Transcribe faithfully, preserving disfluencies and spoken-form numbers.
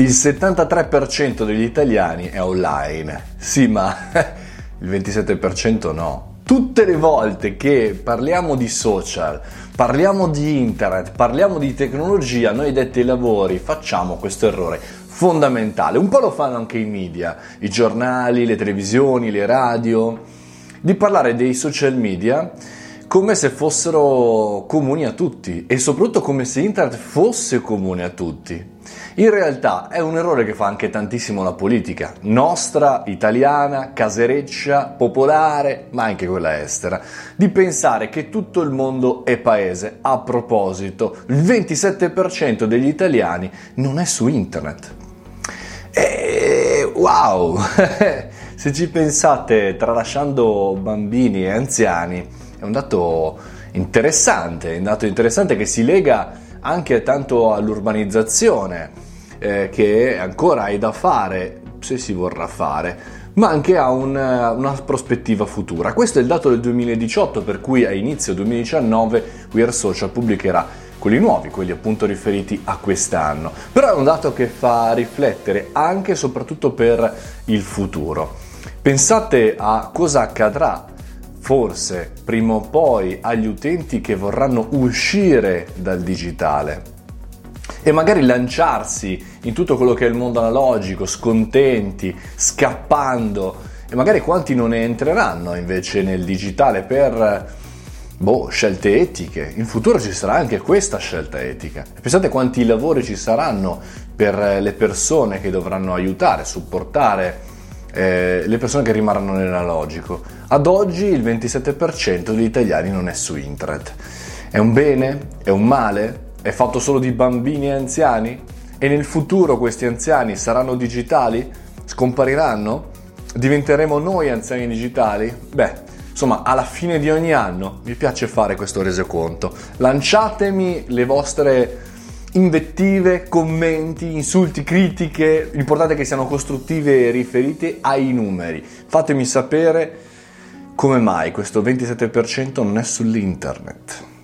Il settantatré per cento degli italiani è online. Sì, ma il ventisette per cento no. Tutte le volte che parliamo di social, parliamo di internet, parliamo di tecnologia, noi detti ai lavori facciamo questo errore fondamentale. Un po' lo fanno anche i media, i giornali, le televisioni, le radio, di parlare dei social media come se fossero comuni a tutti e soprattutto come se internet fosse comune a tutti. In realtà è un errore che fa anche tantissimo la politica, nostra, italiana, casereccia, popolare, ma anche quella estera, di pensare che tutto il mondo è paese. A proposito, il ventisette per cento degli italiani non è su internet. E wow! Se ci pensate, tralasciando bambini e anziani, è un dato interessante, è un dato interessante che si lega anche tanto all'urbanizzazione eh, che ancora è da fare, se si vorrà fare, ma anche a un, una prospettiva futura. Questo è il dato del duemiladiciotto, per cui a inizio duemiladiciannove We Are Social pubblicherà quelli nuovi, quelli appunto riferiti a quest'anno. Però è un dato che fa riflettere anche e soprattutto per il futuro. Pensate a cosa accadrà forse prima o poi agli utenti che vorranno uscire dal digitale e magari lanciarsi in tutto quello che è il mondo analogico, scontenti, scappando, e magari quanti non entreranno invece nel digitale per boh, scelte etiche. In futuro ci sarà anche questa scelta etica. Pensate quanti lavori ci saranno per le persone che dovranno aiutare, supportare Eh, le persone che rimarranno nell'analogico. Ad oggi il ventisette per cento degli italiani non è su internet. È un bene? È un male? È fatto solo di bambini e anziani? E nel futuro questi anziani saranno digitali? Scompariranno? Diventeremo noi anziani digitali? Beh, insomma, alla fine di ogni anno mi piace fare questo resoconto. Lanciatemi le vostre invettive, commenti, insulti, critiche, l'importante è che siano costruttive e riferite ai numeri. Fatemi sapere come mai questo ventisette per cento non è sull'internet.